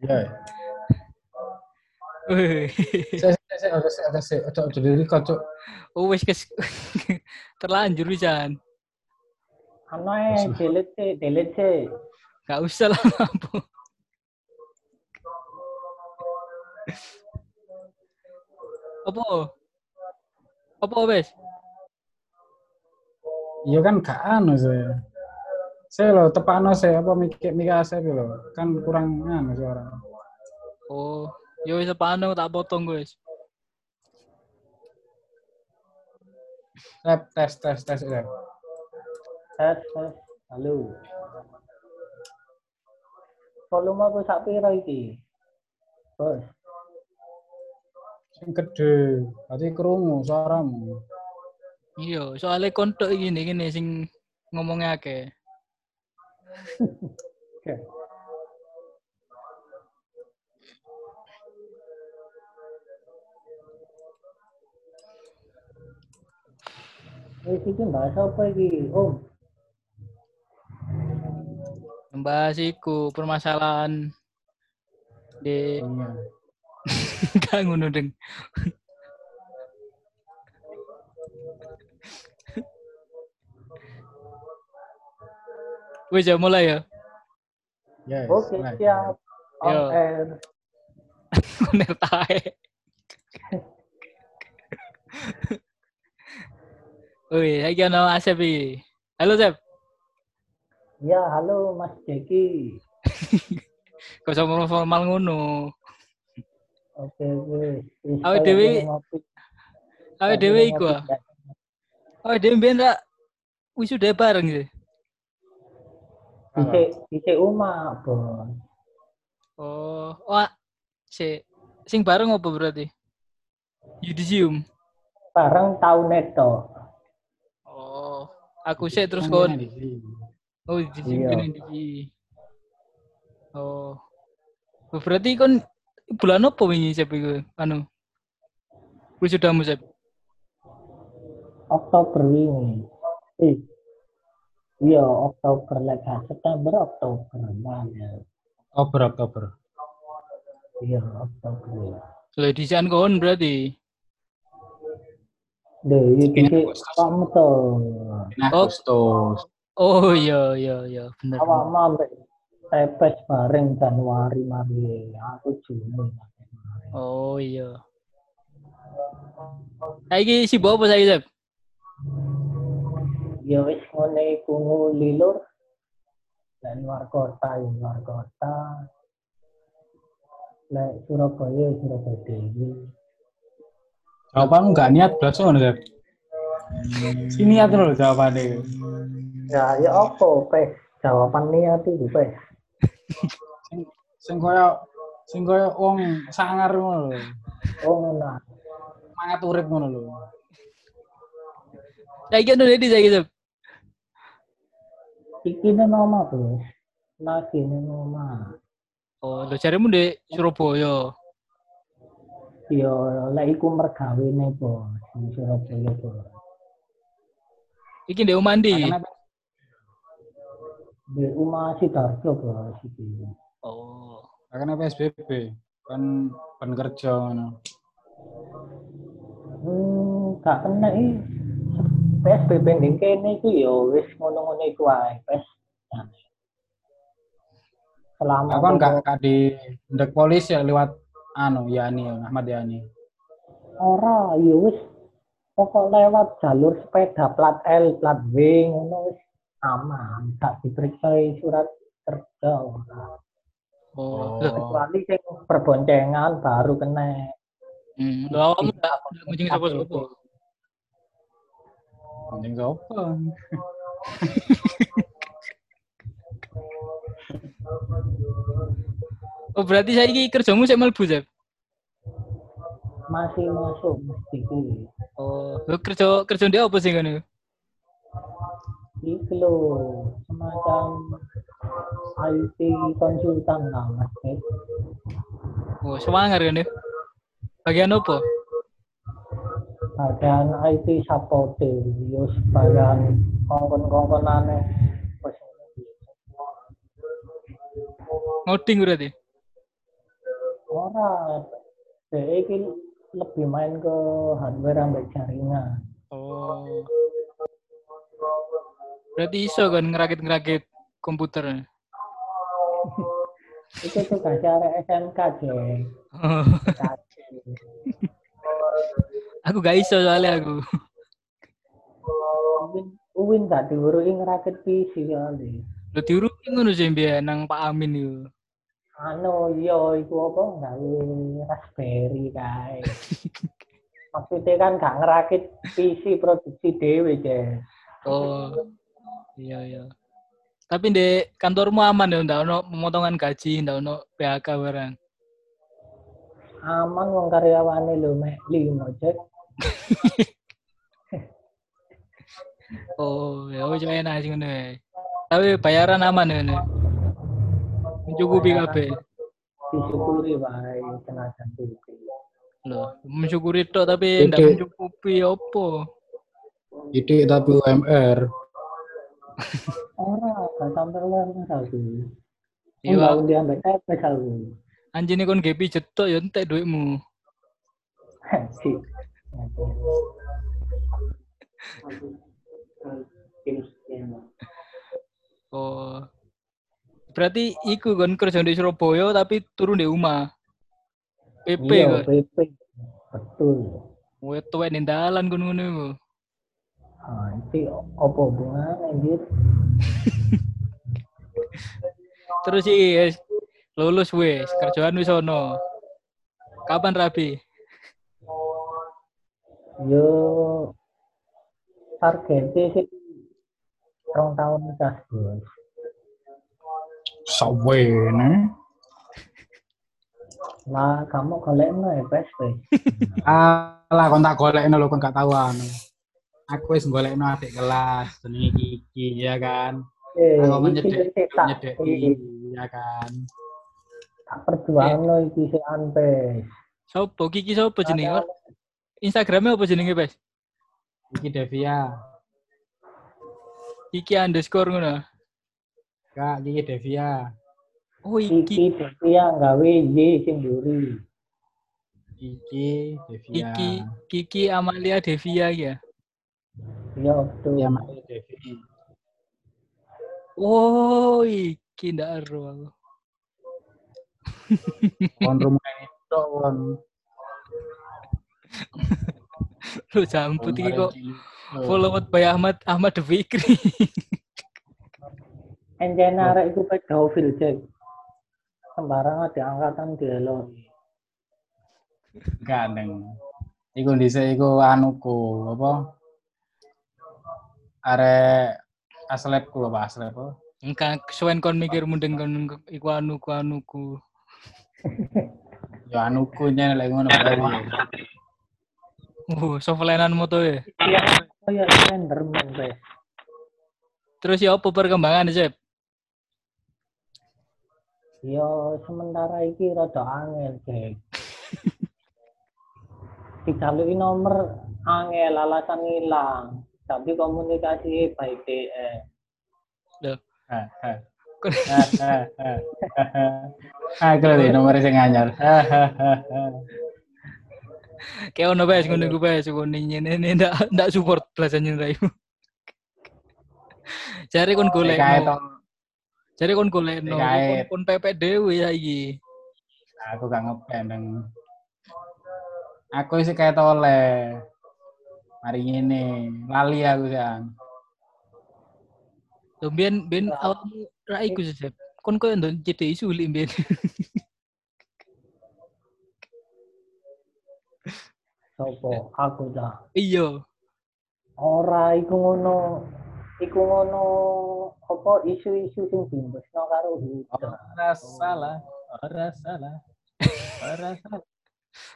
Ya. Terlanjur wisan. Anoe delete. Gak usah lah apa. Apa wes? Iya kan gak anu saya. Saya lo tepano saya apa mikir saya lo kan kurang anu suara. Oh. Yo wis pano tak potong guys. Tes. Tes. Halo. Volume aku sak pira iki? Bos. Sing gedhe, berarti krungu suaramu. Iya, soalnya kontok iki ngene sing ngomongnya akeh. Oke. Iki bahasa apa iki, Om? Membahas iku permasalahan di gak ngono deng. Wis ya mulai ya. Ya. Oke, siap. Yo. Bener tae. Wih, lagi nama Asep ini. Halo, Asep. Ya, halo Mas Jeki. Kau sama formal ngono. Oke. Awak Dewi iku. Awak Dewi ben ra wisuda bareng sih. Ite Uma, Bon. Oh, sing bareng apa berarti? Yudisium. Bareng tahun neto. Aku sih terus kon. Oh, disimpen iki. Oh. Berarti kon bulan opo wingi sep iku? Anu. Wis sudah musep. Oktober wingi. Iya, Oktober lek September Oktober. Iya, Oktober. Lek disan kon berarti. Iki kamu to. Agustus. Oh iya bener. Awakmu tepes bareng Januari mari aku Juni. Oh iya. Saiki si bopo saiki, Sep. Ya wis ngene iku lilur lan luar kota. Lah Surabaya dewe. Jawabanmu gak niat blas ngono, Sep. Sini niat lho jawabane. Ya opo, Pe? Jawaban niat iki, Pe. Sing koyo wong sangar ngono lho. Wong ngono. Mangat urip ngono lho. Saiki ono dadi saiki, Sep. Iki nang omah, Bro. Lagi nang omah. Oh, lho jaremu ndek Surabaya. Yo, lek iku mergawene po sing Surabaya po. Iki ndek Umandi. Ndek Umah Sidarjo po iki. Oh, karena PSBB kan pekerja ngono. Gak kena iki. PSBB ning kene iku yo wis ngono-ngono iku wae, Pes. Selama kan gak di ndek polisi ya liwat anu Ahmad Yani. Ora, ya wis pokok lewat jalur sepeda plat L, plat W ngono wis aman, gak diperiksa surat kerja ora. Oh, kecuali sing perboncengan baru kena. Lha awakmu gak kucing sapa-sapa. Kucing sapa? Oh berarti saiki kerjamu sik mlebu, Sep? Masih masuk mesti iki. Oh, kerja ndek opo sing ngono? Iki lho, semacam IT konsultan lah, Mas. Oh, semangar ngene. Bagian opo? Bagian IT support, yo bagian kongkon-kongkonane. Ngoding berarti? Orang DE ini lebih main ke hardware sampai jaringan. Oh. Berarti iso kan ngerakit-ngerakit komputer. Itu tuh kasih arek SMK deh. Oh. Aku gak iso soalnya aku. Uwin gak diurusi ngerakit PC soalnya. Lu diurusi ngono sih mbiyen nang Pak Amin yo. Ano yo iku apa gawe Raspberry kae. Maksudnya kan gak ngerakit PC produksi dhewe, Cek. Oh. Iya, iya. Tapi di kantormu aman ya, ndak ono pemotongan gaji, ndak ono PHK barang. Aman wong karyawane lho meh 5, Cek. Oh, ya wis enak sing ngene. Tapi bayaran aman ngene. Mencukupi kabeh. Disyukuri wae tenaga iki. Loh, mensyukuri tok tapi ndak mencukupi opo? Ide tapi UMR. Ora, gak sampe UMR saiki. Iya, undian bae saiki. Anjene kon ge pijet tok ya entek dhuwitmu. Sik. Oh. Berarti iku kon kerja di Surabaya tapi turun di omah. PP kok. PP. Betul. Wes tuwek ning dalan kon ngono iku. Ah, iki opo hubungane, Dit? Terus iki lulus wis, kerjaan wis ono. Kapan rabi? Yo targete sih 2 tahun dah, Bos. Sawene. Lah kamu golekno ya PSP. Alah kon tak golekno lho kon gak tau anu. Aku wis golekno adik kelas jenenge Kiki ya kan. Aku menyedeki ya kan. Tak perjuangno iki sik anpes. Sopo Kiki sopo jenenge? Instagram-e opo jenenge, Pes? Kiki Devia. Kiki underscore ngono. Kak Kiki Devia. Oh iki Devia gawe Y sing duri. Kiki Devia. Kiki Amalia Devia ya. Ya betul Amalia Devia. Oh iki ndak ero aku. Kon rumah itu kon. Lu jambut iki kok followed by Ahmad Fikri. Enjen arek iku pedofil, Cek. Sembarang diangkatan dielok. Gandeng. Iku dhisik iku anuku, apa? Arek aslebku lho, Pak Asleb. Engkang suwen kon mikir mundeng kon iku anuku. Yo anuku nya lek ngono bae. Soflenan moto ya. Iya, koyo Enderman, Pak. Terus ya apa perkembangan, Cep? Yo sementara iki rada angel, Cek. Digaluki nomor angel alasan hilang, tapi komunikasi by DM. Loh. Kalau nomor sing anyar. Kayak ono bae ngono bae ngene ndak support blasane raimu. Cari kon golekno. Cari kon golekno, kon pepek dhewe ya iki. Aku gak ngependeng. Aku sih kayak tole. Mari ngene, lali aku jan. Lho ben awakmu ra iku Josep. Kon koyo ndon cedeki sulik ben. Sopo aku dah. Iya. Ora iku ngono. Iku ngono apa isu-isu sing dimbesno karo hutan. Ora salah.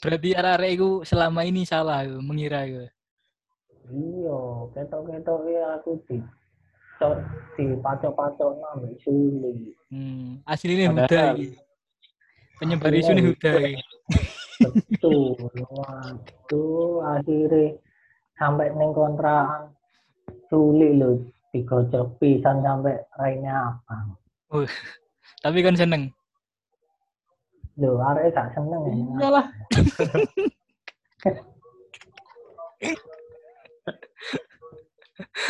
Berarti arek-arek iku selama ini salah yo mengira yo. Iya, ketok-ketok aku dipacok-pacok nang suli. Asline Huda iki. Penyebar isu ne Huda iki. Betul. Waduh, akhirnya sampai ning kontrakan sulit lho digocok pisan sampai raine abang. Tapi kan seneng. Loh, arek gak seneng ya. Iyalah.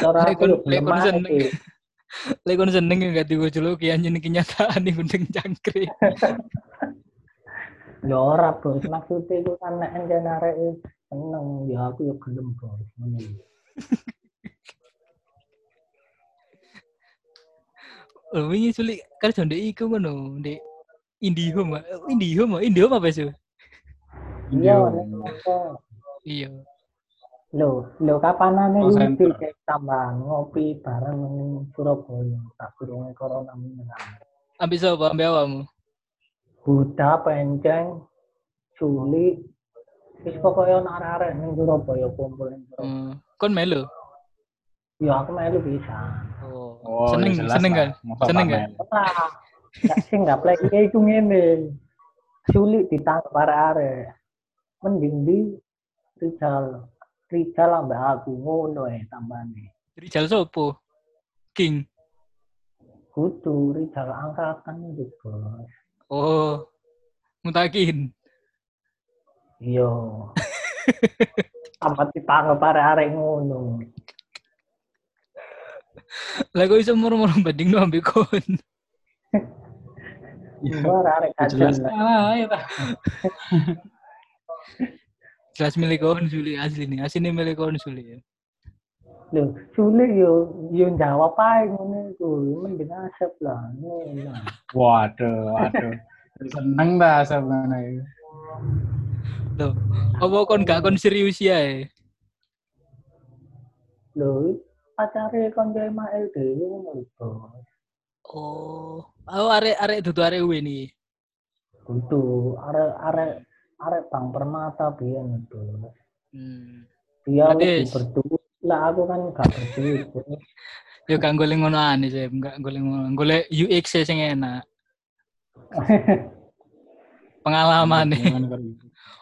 Ora kon seneng. Lek kon seneng gak diwujuluki anjen iki nyatane gendeng cangkrik. Lho ora, Bos. Maksud e ku kan nek anjen arek seneng ya aku yo gelem, Bos. Ngono. Oh, wingi sulit kerja ndek iku ngono, ndek Indihome. Indihome apa sih? Iya, iya. Lho kapanane iki tambah ngopi bareng ning Surabaya tak durunge corona menang. Ambis apa ambek awakmu? Buta penceng Juli wis pokoke ana arek-arek ning Surabaya kumpul ning Surabaya. Kon melu? Ya aku melu bisa. Oh, seneng kan? Seneng kan? Sing gak pleke iku ngene. Sulit ditangkap arek-arek. Mending di Rijal ambek aku ngono tambane. Rijal sopo? King. Kudu Rijal angkatan iki, Bos. Oh. Mutakin. Iya. Amat ditangkap arek-arek ngono. Lah kok iso murmur banding no ambek kon. Ora arek jelas. Ayo ta. Jelas milik kon Suli asline. Asline milik kon Suli. Lho, Suli yo jawab ae ngene iku, mending asep lah. Waduh. Seneng ta asep ngene iki. Lho, apa kon gak kon serius ae? Lho, pacare konco Mael dhewe ngono lho. Oh, arek dudu arek uwe niki. Dudu arek Bang Permata biyen lho. Dia berduit lah aku kan gak berduit. Yo gak golek ngono ane sih, gak golek ngono. Golek UX sing enak. Pengalaman nih.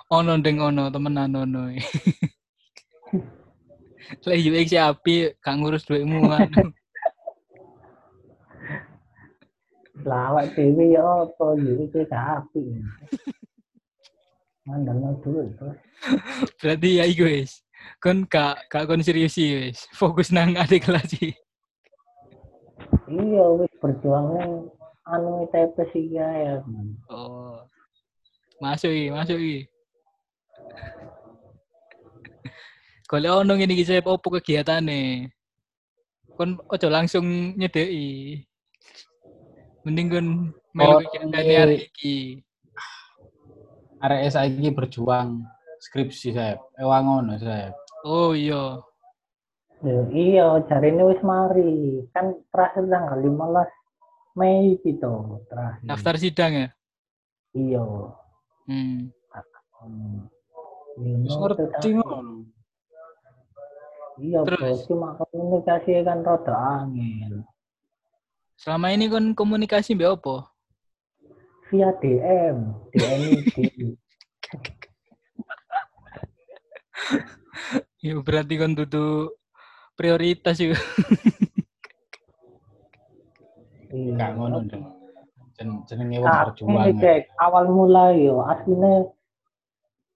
Ono ndeng ono temenan ono. Lah UX api gak ngurus duitmu kan. Lah awak dhewe ya apa UX gak api. Mandang duit terus. Berarti ya iku wis. Kon gak kon serius wis. Fokus nang adik kelas iki. Iya wis perjuangan anu TPS iki ya. Oh. Masuk iki. Kalau ono ngene iki sep opo kegiatane. Kon aja langsung nyedeki. Mending kon melu kegiatan hari iki. Arek saiki berjuang skripsi sep. Ewang ngono sep. Oh iya. Iya, jarine wis mari. Kan terakhir tanggal 15 Mei iki to, terakhir. Daftar sidang ya? Iya. Wis ngerti ngono. Iya, terus cuma komunikasi kan rada angel. Selama ini kan komunikasi mbek opo? Via DM iki. Yo berarti kan dudu prioritas yo. Enggak ngono to. Jenenge wong berjuang. Awal mula yo asline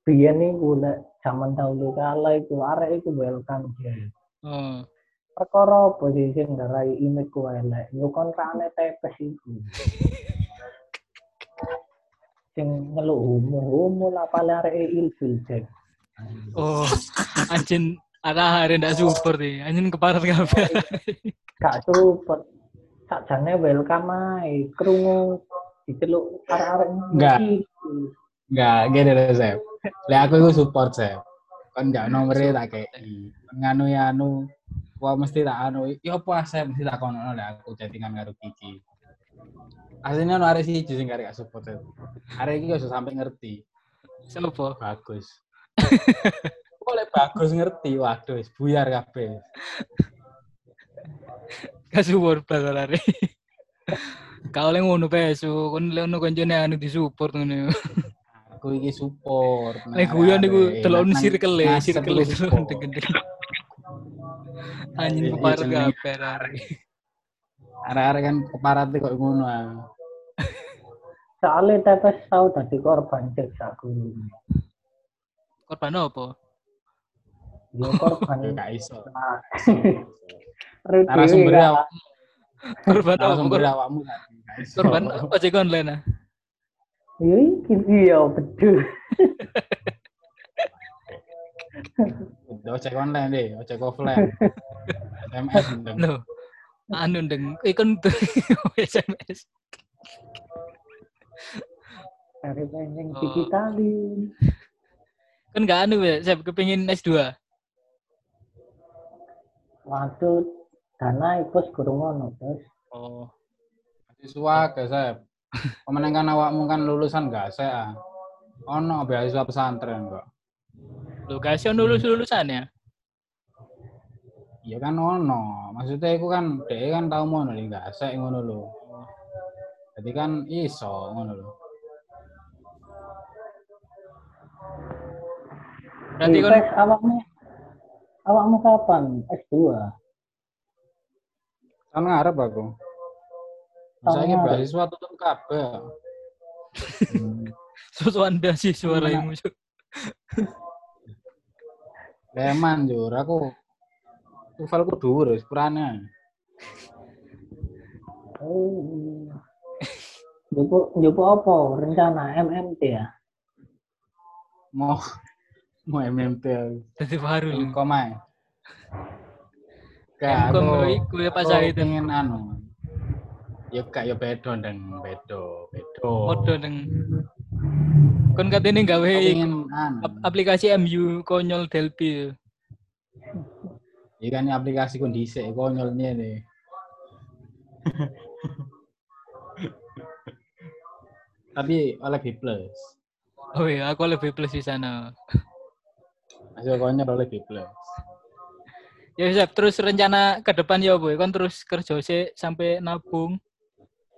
biyen niku lek zaman dahulu kala itu arek itu welcome game. Perkara posisi ngarai image ku elek. Yo kontrane tepes iku. Sing ngeluk homo lah pale arek ilfil cek. Oh, anjen arah arek ndak super iki. Anjen keparat kabeh. Gak super. Sakjane welcome ae. Krungu diceluk arek-arek iki. Enggak, gede lho, Sep. Lek aku iku support, Sep. Kan gak nomere tak kei. Nganu ya anu, gua mesti tak anu. Ya opo Sep mesti tak kono lek aku chattingan karo Kiki. Asline ono arek siji sing gak support. Arek iki iso sampe ngerti. Sopo? Bagus. Oleh Bagus ngerti. Waduh, wis buyar kabeh. Kasuwur balar arek. Kau oleh ngono peso, kon lek ono kancane anu disupport ngono. Aku iki support. Lek guyon niku delok circle-e gede. Anjing keparat gaper arek. Arek-arek kan keparat kok ngono. Soale Tetes tau dadi korban siksa guru. Korban apa? Ya korban gak iso. Narasumber awakmu. Korban narasumber awakmu gak iso. Korban ojek online ah. Iya, betul. Ojek online deh, ojek offline. SMS ndeng. Lho. Anu ndeng, ikon SMS. Dari pengen digitalin. Kan enggak anu ya, saya kepengin S2. Waduh, dana ipus gurung ngono, Bos. Oh. Siswa ge, Sep. Pemenangkan awakmu kan lulusan enggak sek ah. Ono beasiswa pesantren kok. Lho, guys, yo lulus-lulusan ya. Ya kan ono, maksudnya aku kan dhek kan tau mono lho enggak sek ngono lho. Jadi kan iso ngono lho. Berarti kan awakmu kapan S2? Tahun ngarep aku. Saiki beasiswa tutup kabeh. Susuan beasiswa laimu. Leman jur aku. Tufalku dhuwur wis kurane. Oh. Njopo apa rencana MMT ya? Mau MMT jadi baru komai kayak aku pengen anu ya kayak bedo modo deng kon katene gawe aplikasi MU konyol Delphi ikan aplikasi kon dhisik konyol ngene tapi oleh B+. Oh iya aku oleh B+ di sana. Jawabannya oleh B+. Ya Sep, terus rencana ke depan ya boy, kan terus kerja sih sampai nabung.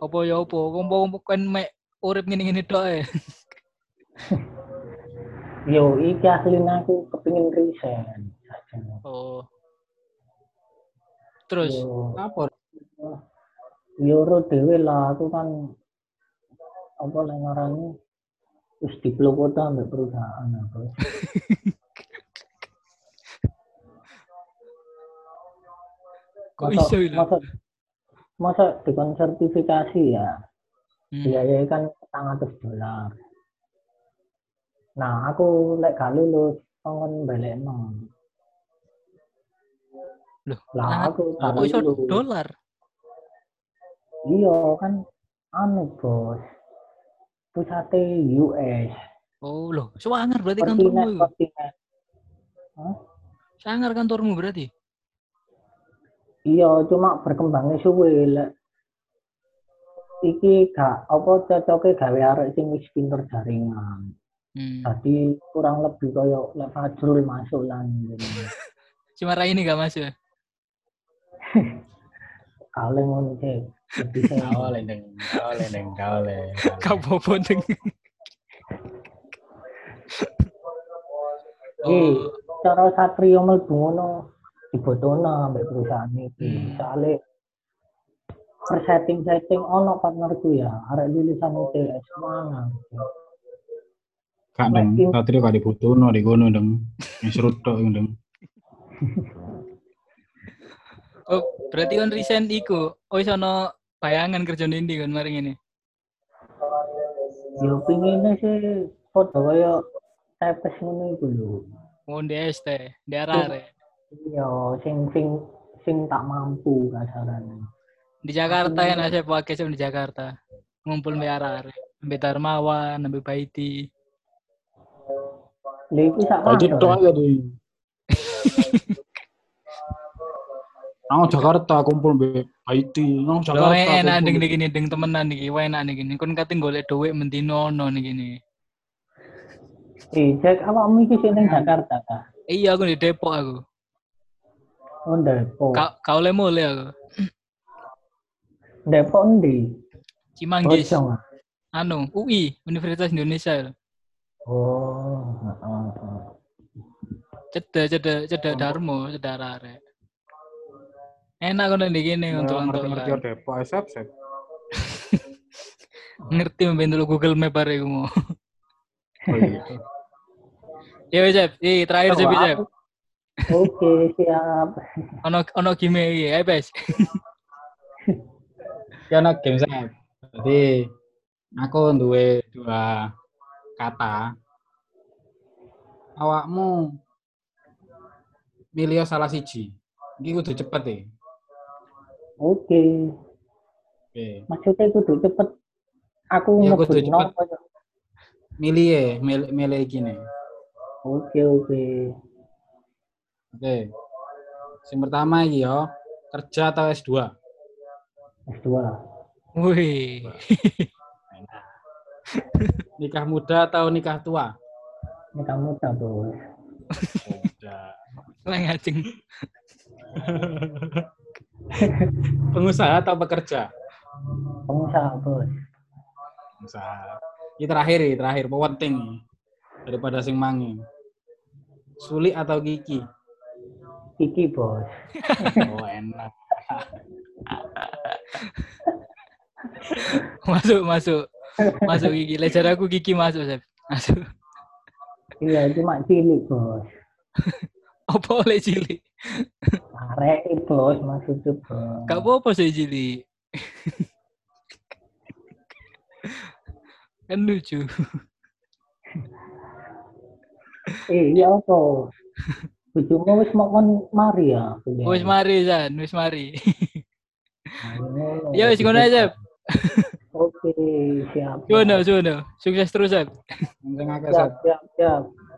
Apa ya apa, kompo kan mek urip ngene-ngene tok e. Yo iki asline aku kepengin resign. Oh. Terus apa? Yo ro dhewe lah aku kan apa leng orangnya terus diplokota sampai perusahaan aku. Masa dikonsertifikasi ya biayanya kan $100. Nah aku lek gak lulus pengen balekno. Loh lah aku $100. Iya kan anu bos. Pusate US. Oh loh, sangar berarti kantormu. Hah? Sangar kantormu berarti? Iya, cuma berkembangnya suwe lek. Iki gak apa cocoke gawe arek sing wis pinter jaringan. Tadi kurang lebih koyo lek Fajrul masuk lan ngene. Cuma ra ini gak masuk. Kaleng ngono sih. Gaole. Kapopo deng. Oh, cara satrio mlebu ngono dibotono ambek perusahaan iki. Soale persetting ono partnerku ya, arek lulusan UTS mangan. Kan satrio kali botono di kono deng. Misrut tok deng. Oh, berarti kan resign iku. Oh, sono bayangan kerja ndi kan mari ngene. Yo pengine sih padha kaya Tetes ngene iku lho. Mondes teh, ndarare. Yo sing tak mampu kasarane. Di Jakarta ya nasib wae sing di Jakarta. Ngumpul arek-arek, ambe Darmawan, ambe Baiti. Lha iku sak wae. Baiti tok ya duwe. Nang Jakarta kumpul be IT nang Jakarta. Loh enak ndeng iki ndeng temenan iki, wae enak iki. Kon kate golek dhuwit mendino ono niki ngene. Cek awakmu iki sing nang Jakarta ta? Iya aku di Depok aku. Oh Depok. Ka oleh mule aku. Depok ndi? Cimanggis. Anu UI, Universitas Indonesia. Oh, heeh. Cedek Darmo, saudara arek. Enak kan di gini untuk ngerti Depok, Sep. Ngerti membantu Google Map bareng mau. Oh, gitu. Ya wis, terakhir sih wis. Oke, siap. Ono game iki, ae wis. Ya ono game sih. Jadi aku duwe dua kata. Awakmu milih salah siji. Iki kudu cepet e. Oke. Oke. Maksudnya kudu cepet. Aku ya, kudu cepet. Milih e, milih iki ne. Oke. Oke. Sing pertama iki yo, kerja atau S2? S2. Wih. Nikah muda atau nikah tua? Nikah muda, Bos. Muda. Lengajeng. Pengusaha atau pekerja? Pengusaha, Bos. Pengusaha. Ini terakhir, penting. Daripada sing mangi. Suli atau Kiki? Kiki, Bos. Oh, enak. Masuk Kiki. Lejar aku Kiki masuk, Sep. Masuk. Iya, cuma cilik, Bos. Apa oleh cilik? Arek, Bos, maksudku, Bos. Gak apa-apa sih cilik. Kan lucu. Iya apa? Bujumu wis mokon mari ya. Wis mari, San, wis mari. Ya wis ngono aja. Oke, siap. Sukses terus, San. Siap.